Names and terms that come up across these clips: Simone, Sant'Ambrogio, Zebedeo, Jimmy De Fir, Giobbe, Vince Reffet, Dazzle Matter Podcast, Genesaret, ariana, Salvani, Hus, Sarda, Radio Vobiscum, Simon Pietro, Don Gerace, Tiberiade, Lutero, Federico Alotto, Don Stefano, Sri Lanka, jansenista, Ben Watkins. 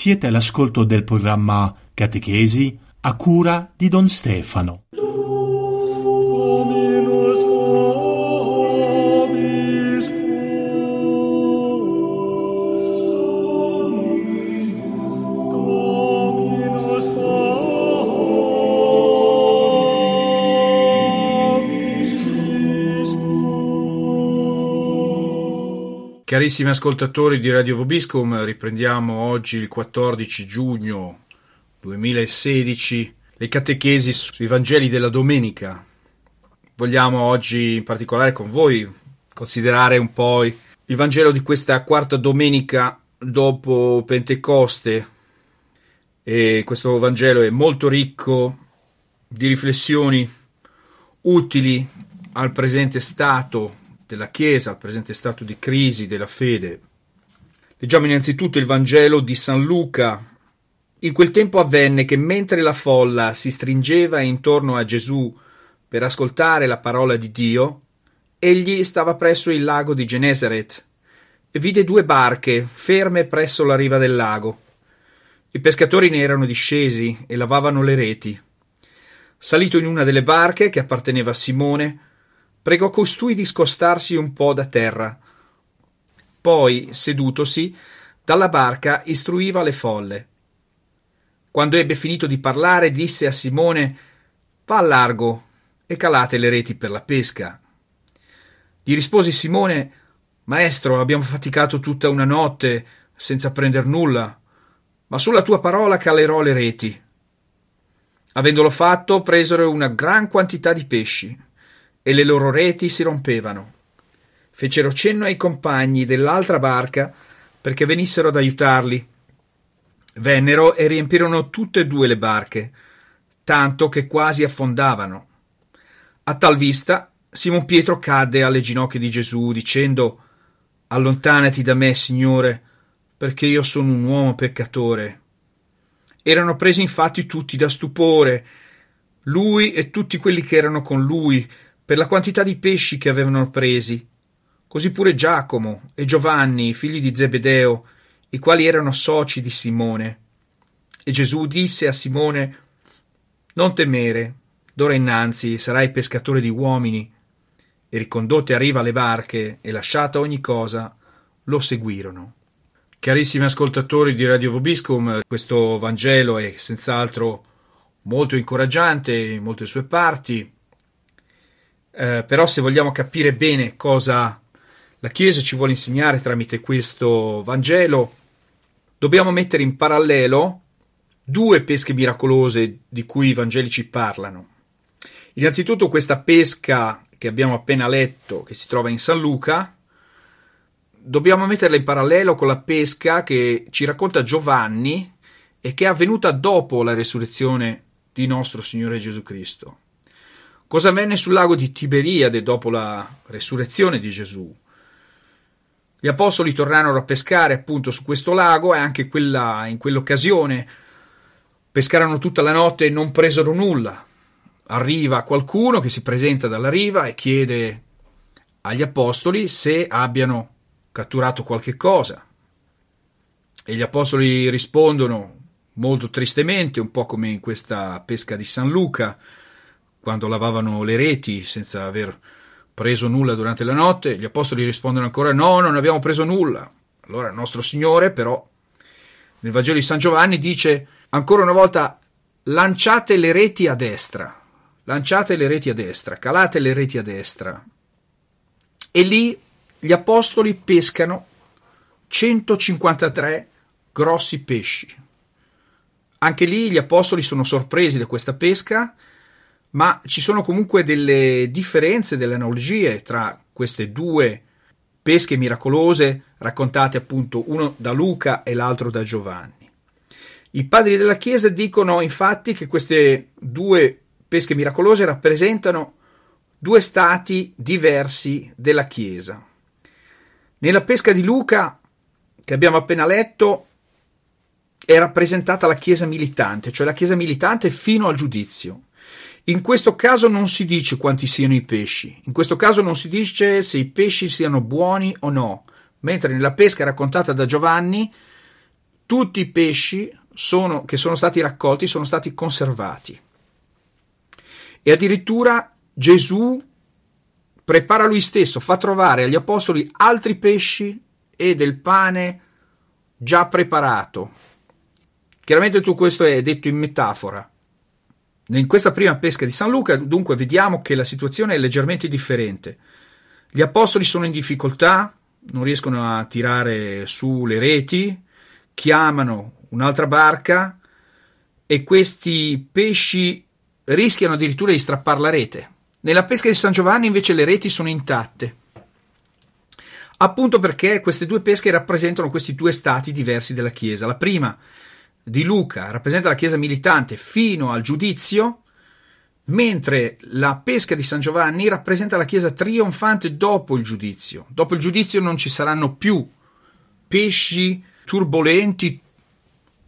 Siete all'ascolto del programma Catechesi a cura di Don Stefano. Carissimi ascoltatori di Radio Vobiscum, riprendiamo oggi il 14 giugno 2016 le catechesi sui Vangeli della domenica. Vogliamo oggi in particolare con voi considerare un po' il Vangelo di questa quarta domenica dopo Pentecoste, e questo Vangelo è molto ricco di riflessioni utili al presente stato della Chiesa, al presente stato di crisi della fede. Leggiamo innanzitutto il Vangelo di San Luca. In quel tempo avvenne che mentre la folla si stringeva intorno a Gesù per ascoltare la parola di Dio, egli stava presso il lago di Genesaret e vide due barche ferme presso la riva del lago. I pescatori ne erano discesi e lavavano le reti. Salito in una delle barche che apparteneva a Simone, pregò costui di scostarsi un po' da terra. Poi, sedutosi, dalla barca istruiva le folle. Quando ebbe finito di parlare, disse a Simone: «Va al largo e calate le reti per la pesca». Gli rispose Simone: «Maestro, abbiamo faticato tutta una notte senza prender nulla, ma sulla tua parola calerò le reti». Avendolo fatto, presero una gran quantità di pesci e le loro reti si rompevano. Fecero cenno ai compagni dell'altra barca perché venissero ad aiutarli. Vennero e riempirono tutte e due le barche, tanto che quasi affondavano. A tal vista Simon Pietro cadde alle ginocchia di Gesù dicendo: «Allontanati da me, Signore, perché io sono un uomo peccatore». Erano presi infatti tutti da stupore, lui e tutti quelli che erano con lui, per la quantità di pesci che avevano presi, così pure Giacomo e Giovanni, figli di Zebedeo, i quali erano soci di Simone. E Gesù disse a Simone: «Non temere, d'ora innanzi sarai pescatore di uomini». E ricondotte a riva le barche e lasciata ogni cosa, lo seguirono. Carissimi ascoltatori di Radio Vobiscum, questo Vangelo è senz'altro molto incoraggiante in molte sue parti. Però se vogliamo capire bene cosa la Chiesa ci vuole insegnare tramite questo Vangelo, dobbiamo mettere in parallelo due pesche miracolose di cui i Vangeli ci parlano. Innanzitutto questa pesca che abbiamo appena letto, che si trova in San Luca, dobbiamo metterla in parallelo con la pesca che ci racconta Giovanni e che è avvenuta dopo la resurrezione di nostro Signore Gesù Cristo. Cosa avvenne sul lago di Tiberiade dopo la resurrezione di Gesù? Gli apostoli tornarono a pescare appunto su questo lago, e anche in quell'occasione pescarono tutta la notte e non presero nulla. Arriva qualcuno che si presenta dalla riva e chiede agli apostoli se abbiano catturato qualche cosa. E gli apostoli rispondono molto tristemente, un po' come in questa pesca di San Luca, quando lavavano le reti senza aver preso nulla durante la notte. Gli apostoli rispondono ancora: «No, non abbiamo preso nulla». Allora il nostro Signore però nel Vangelo di San Giovanni dice ancora una volta: «Lanciate le reti a destra, lanciate le reti a destra, calate le reti a destra». E lì gli apostoli pescano 153 grossi pesci. Anche lì gli apostoli sono sorpresi da questa pesca, ma ci sono comunque delle differenze, delle analogie tra queste due pesche miracolose raccontate appunto uno da Luca e l'altro da Giovanni. I padri della Chiesa dicono infatti che queste due pesche miracolose rappresentano due stati diversi della Chiesa. Nella pesca di Luca, che abbiamo appena letto, è rappresentata la Chiesa militante, cioè la Chiesa militante fino al giudizio. In questo caso non si dice quanti siano i pesci, in questo caso non si dice se i pesci siano buoni o no, mentre nella pesca raccontata da Giovanni tutti i pesci che sono stati raccolti sono stati conservati. E addirittura Gesù prepara lui stesso, fa trovare agli apostoli altri pesci e del pane già preparato. Chiaramente tutto questo è detto in metafora. In questa prima pesca di San Luca, dunque, vediamo che la situazione è leggermente differente. Gli apostoli sono in difficoltà, non riescono a tirare su le reti, chiamano un'altra barca e questi pesci rischiano addirittura di strappare la rete. Nella pesca di San Giovanni invece le reti sono intatte, appunto perché queste due pesche rappresentano questi due stati diversi della Chiesa. La prima di Luca rappresenta la Chiesa militante fino al giudizio, mentre la pesca di San Giovanni rappresenta la Chiesa trionfante dopo il giudizio. Dopo il giudizio non ci saranno più pesci turbolenti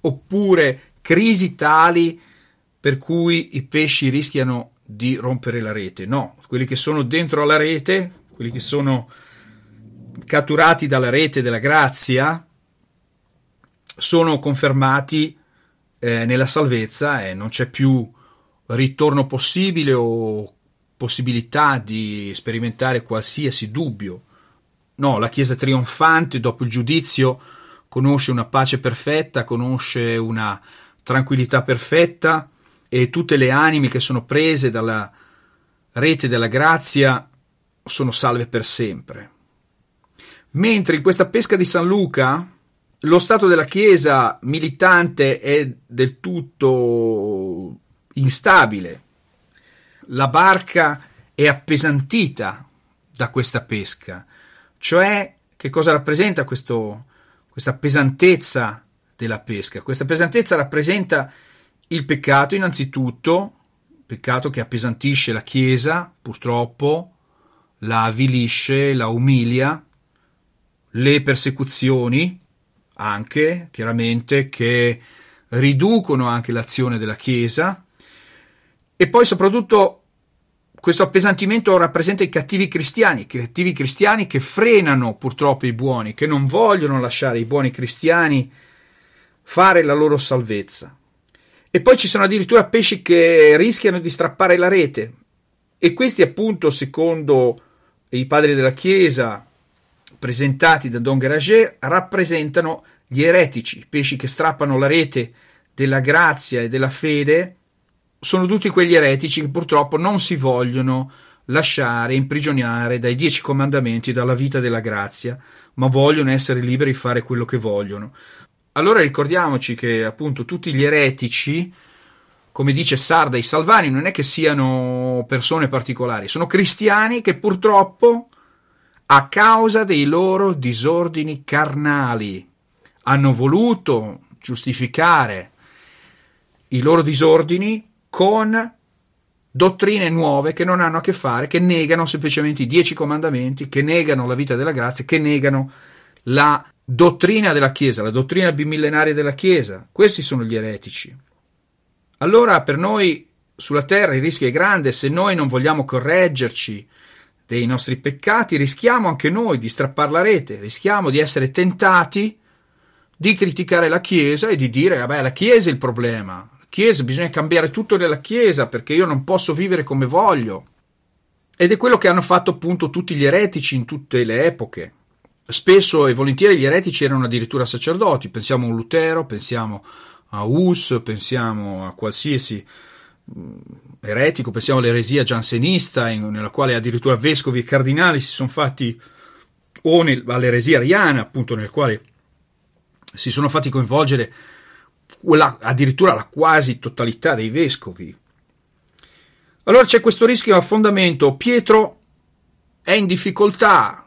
oppure crisi tali per cui i pesci rischiano di rompere la rete. No, quelli che sono dentro alla rete, quelli che sono catturati dalla rete della grazia, sono confermati nella salvezza e non c'è più ritorno possibile o possibilità di sperimentare qualsiasi dubbio. No, la Chiesa trionfante dopo il giudizio conosce una pace perfetta, conosce una tranquillità perfetta e tutte le anime che sono prese dalla rete della grazia sono salve per sempre. Mentre in questa pesca di San Luca lo stato della Chiesa militante è del tutto instabile. La barca è appesantita da questa pesca. Cioè, che cosa rappresenta questa pesantezza della pesca? Questa pesantezza rappresenta il peccato, innanzitutto, peccato che appesantisce la Chiesa, purtroppo, la avvilisce, la umilia, le persecuzioni, anche chiaramente, che riducono anche l'azione della Chiesa, e poi soprattutto questo appesantimento rappresenta i cattivi cristiani che frenano purtroppo i buoni, che non vogliono lasciare i buoni cristiani fare la loro salvezza. E poi ci sono addirittura pesci che rischiano di strappare la rete, e questi appunto, secondo i padri della Chiesa presentati da Don Gerace, rappresentano gli eretici. I pesci che strappano la rete della grazia e della fede sono tutti quegli eretici che purtroppo non si vogliono lasciare imprigionare dai 10 comandamenti, dalla vita della grazia, ma vogliono essere liberi di fare quello che vogliono. Allora ricordiamoci che appunto tutti gli eretici, come dice Sarda e Salvani, non è che siano persone particolari, sono cristiani che purtroppo, a causa dei loro disordini carnali, hanno voluto giustificare i loro disordini con dottrine nuove che non hanno a che fare, che negano semplicemente i 10 comandamenti, che negano la vita della grazia, che negano la dottrina della Chiesa, la dottrina bimillenaria della Chiesa. Questi sono gli eretici. Allora per noi sulla terra il rischio è grande. Se noi non vogliamo correggerci dei nostri peccati, rischiamo anche noi di strappare la rete, rischiamo di essere tentati di criticare la Chiesa e di dire: vabbè, la Chiesa è il problema, la Chiesa, bisogna cambiare tutto nella Chiesa perché io non posso vivere come voglio. Ed è quello che hanno fatto appunto tutti gli eretici in tutte le epoche. Spesso e volentieri gli eretici erano addirittura sacerdoti, pensiamo a Lutero, pensiamo a Hus, pensiamo a qualsiasi eretico, pensiamo all'eresia jansenista, nella quale addirittura vescovi e cardinali si sono fatti, o all'eresia ariana, appunto, nel quale si sono fatti coinvolgere addirittura la quasi totalità dei vescovi. Allora c'è questo rischio a fondamento. Pietro è in difficoltà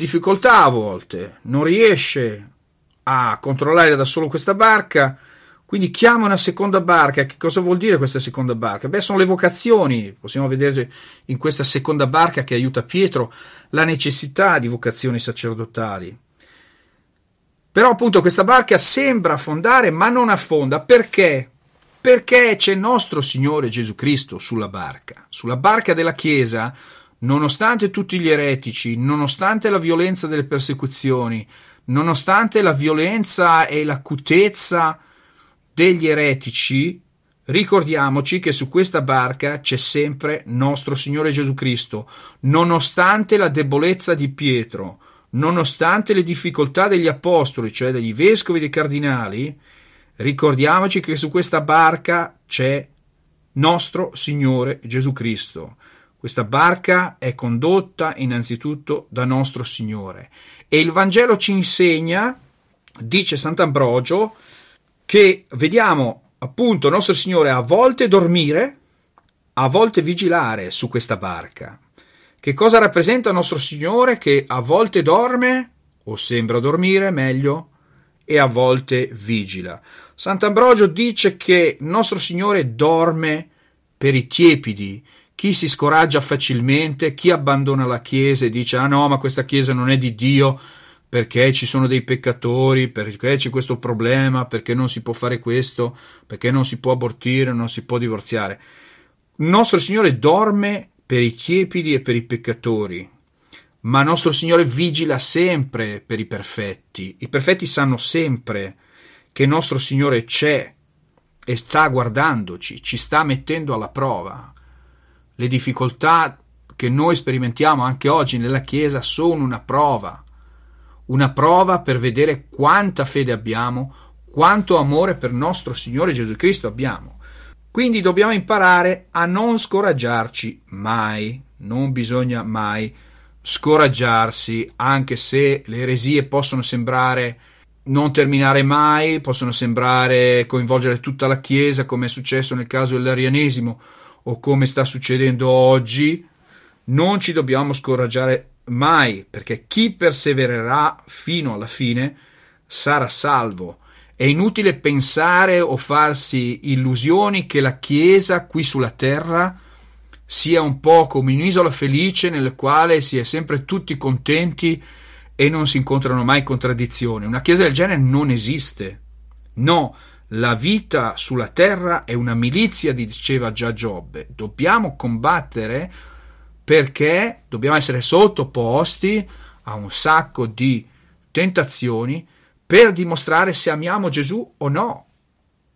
a volte, non riesce a controllare da solo questa barca, Quindi chiama una seconda barca. Che cosa vuol dire questa seconda barca? Beh, sono le vocazioni. Possiamo vedere in questa seconda barca che aiuta Pietro la necessità di vocazioni sacerdotali. Però appunto questa barca sembra affondare ma non affonda. Perché? Perché c'è il nostro Signore Gesù Cristo sulla barca della Chiesa, nonostante tutti gli eretici, nonostante la violenza delle persecuzioni, nonostante la violenza e l'acutezza degli eretici, ricordiamoci che su questa barca c'è sempre nostro Signore Gesù Cristo, nonostante la debolezza di Pietro, nonostante le difficoltà degli apostoli, cioè degli vescovi e dei cardinali, ricordiamoci che su questa barca c'è nostro Signore Gesù Cristo. Questa barca è condotta innanzitutto da nostro Signore e il Vangelo ci insegna, dice Sant'Ambrogio, che vediamo appunto nostro Signore a volte dormire, a volte vigilare su questa barca. Che cosa rappresenta nostro Signore che a volte dorme, o sembra dormire meglio, e a volte vigila? Sant'Ambrogio dice che nostro Signore dorme per i tiepidi, chi si scoraggia facilmente, chi abbandona la Chiesa e dice «Ah no, ma questa Chiesa non è di Dio», perché ci sono dei peccatori, perché c'è questo problema, perché non si può fare questo, perché non si può abortire, non si può divorziare. Il nostro Signore dorme per i tiepidi e per i peccatori, ma il nostro Signore vigila sempre per i perfetti. I perfetti sanno sempre che il nostro Signore c'è e sta guardandoci, ci sta mettendo alla prova. Le difficoltà che noi sperimentiamo anche oggi nella Chiesa sono una prova per vedere quanta fede abbiamo, quanto amore per nostro Signore Gesù Cristo abbiamo. Quindi dobbiamo imparare a non scoraggiarci mai, non bisogna mai scoraggiarsi, anche se le eresie possono sembrare non terminare mai, possono sembrare coinvolgere tutta la Chiesa, come è successo nel caso dell'arianesimo o come sta succedendo oggi. Non ci dobbiamo scoraggiare mai, perché chi persevererà fino alla fine sarà salvo. È inutile pensare o farsi illusioni che la Chiesa qui sulla terra sia un po' come un'isola felice nella quale si è sempre tutti contenti e non si incontrano mai contraddizioni. Una Chiesa del genere non esiste. No, la vita sulla terra è una milizia, diceva già Giobbe. Dobbiamo combattere perché dobbiamo essere sottoposti a un sacco di tentazioni per dimostrare se amiamo Gesù o no.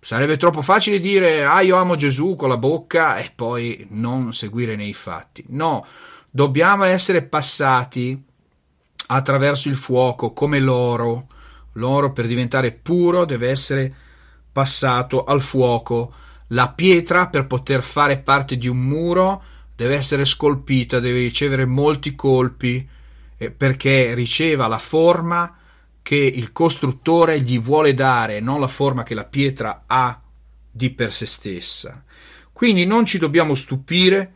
Sarebbe troppo facile dire «Ah, io amo Gesù» con la bocca e poi non seguire nei fatti. No, dobbiamo essere passati attraverso il fuoco come l'oro. L'oro per diventare puro deve essere passato al fuoco. La pietra per poter fare parte di un muro deve essere scolpita, deve ricevere molti colpi perché riceva la forma che il costruttore gli vuole dare, non la forma che la pietra ha di per se stessa. Quindi non ci dobbiamo stupire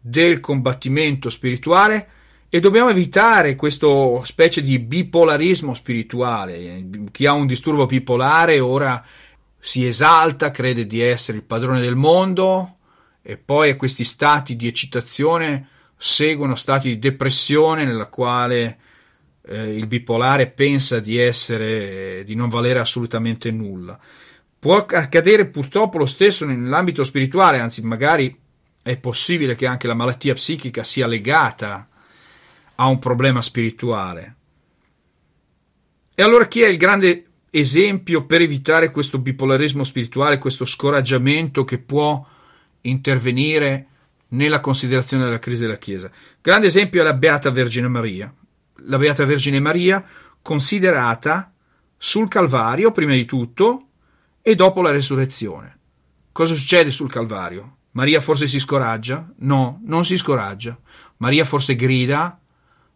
del combattimento spirituale e dobbiamo evitare questo specie di bipolarismo spirituale. Chi ha un disturbo bipolare ora si esalta, crede di essere il padrone del mondo, e poi a questi stati di eccitazione seguono stati di depressione nella quale il bipolare pensa di non valere assolutamente nulla. Può accadere purtroppo lo stesso nell'ambito spirituale, anzi magari è possibile che anche la malattia psichica sia legata a un problema spirituale. E allora chi è il grande esempio per evitare questo bipolarismo spirituale, questo scoraggiamento che può intervenire nella considerazione della crisi della Chiesa? Grande esempio è la Beata Vergine Maria. La Beata Vergine Maria considerata sul Calvario prima di tutto e dopo la resurrezione. Cosa succede sul Calvario? Maria forse si scoraggia? No, non si scoraggia. Maria forse grida,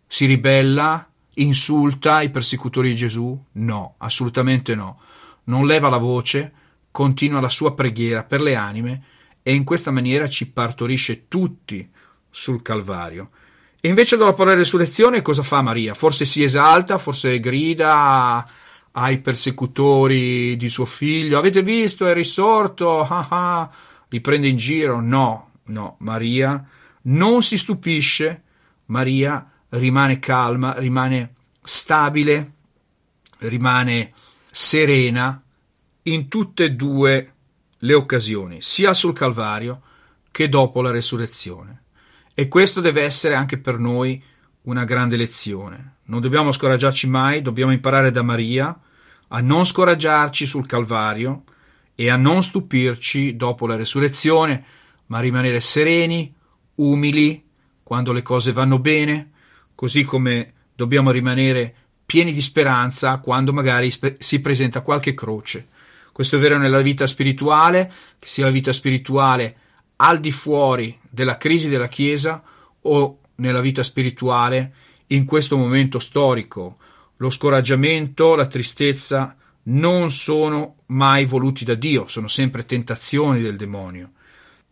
si ribella, insulta i persecutori di Gesù? No, assolutamente no. Non leva la voce, continua la sua preghiera per le anime e in questa maniera ci partorisce tutti sul Calvario. E invece dopo la resurrezione cosa fa Maria? Forse si esalta, forse grida, ai persecutori di suo figlio: avete visto, è risorto, li prende in giro. No, Maria non si stupisce, Maria rimane calma, rimane stabile, rimane serena in tutte e due le occasioni, sia sul Calvario che dopo la resurrezione. E questo deve essere anche per noi una grande lezione. Non dobbiamo scoraggiarci mai, dobbiamo imparare da Maria a non scoraggiarci sul Calvario e a non stupirci dopo la resurrezione, ma rimanere sereni, umili quando le cose vanno bene, così come dobbiamo rimanere pieni di speranza quando magari si presenta qualche croce. Questo è vero nella vita spirituale, che sia la vita spirituale al di fuori della crisi della Chiesa o nella vita spirituale in questo momento storico. Lo scoraggiamento, la tristezza non sono mai voluti da Dio, sono sempre tentazioni del demonio.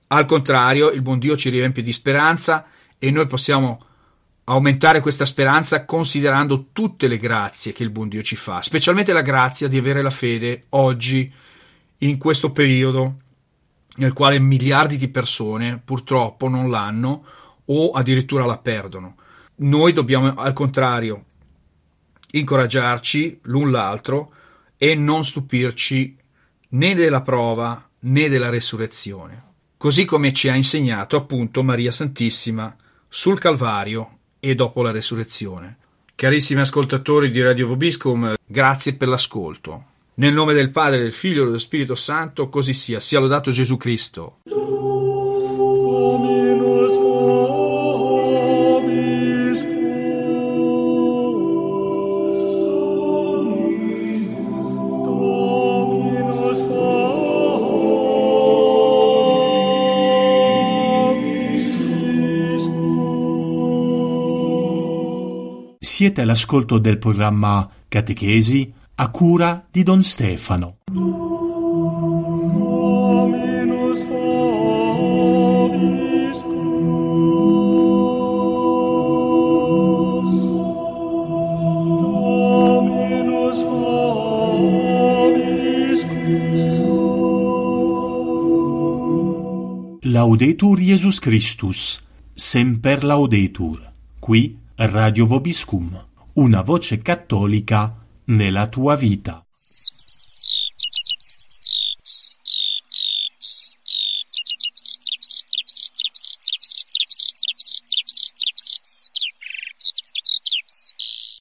Al contrario, il buon Dio ci riempie di speranza e noi possiamo aumentare questa speranza considerando tutte le grazie che il buon Dio ci fa, specialmente la grazia di avere la fede oggi, in questo periodo nel quale miliardi di persone purtroppo non l'hanno o addirittura la perdono. Noi dobbiamo al contrario incoraggiarci l'un l'altro e non stupirci né della prova né della resurrezione, così come ci ha insegnato appunto Maria Santissima sul Calvario e dopo la resurrezione. Carissimi ascoltatori di Radio Vobiscum, grazie per l'ascolto. Nel nome del Padre, del Figlio e dello Spirito Santo, così sia. Sia lodato Gesù Cristo. Siete all'ascolto del programma Catechesi a cura di Don Stefano. Laudetur Jesus Christus, semper laudetur. Qui Radio Vobiscum, una voce cattolica nella tua vita.